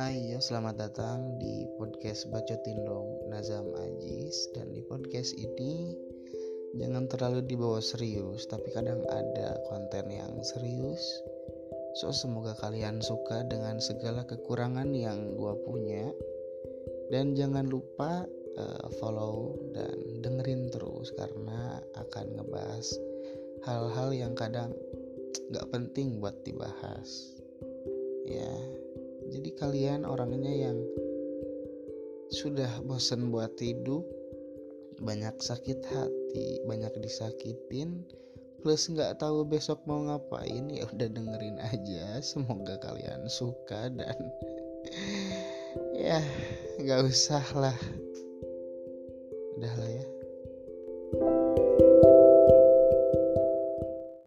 Ayo, selamat datang di podcast Bacotin Dong Nazam Ajis. Dan di podcast ini jangan terlalu dibawa serius, tapi kadang ada konten yang serius. So, semoga kalian suka dengan segala kekurangan yang gua punya. Dan jangan lupa follow dan dengerin terus, karena akan ngebahas hal-hal yang kadang gak penting buat dibahas. Ya, jadi kalian orangnya yang sudah bosan buat hidup, banyak sakit hati, banyak disakitin, plus nggak tahu besok mau ngapain, ya udah dengerin aja. Semoga kalian suka dan ya nggak usah lah, udah lah ya.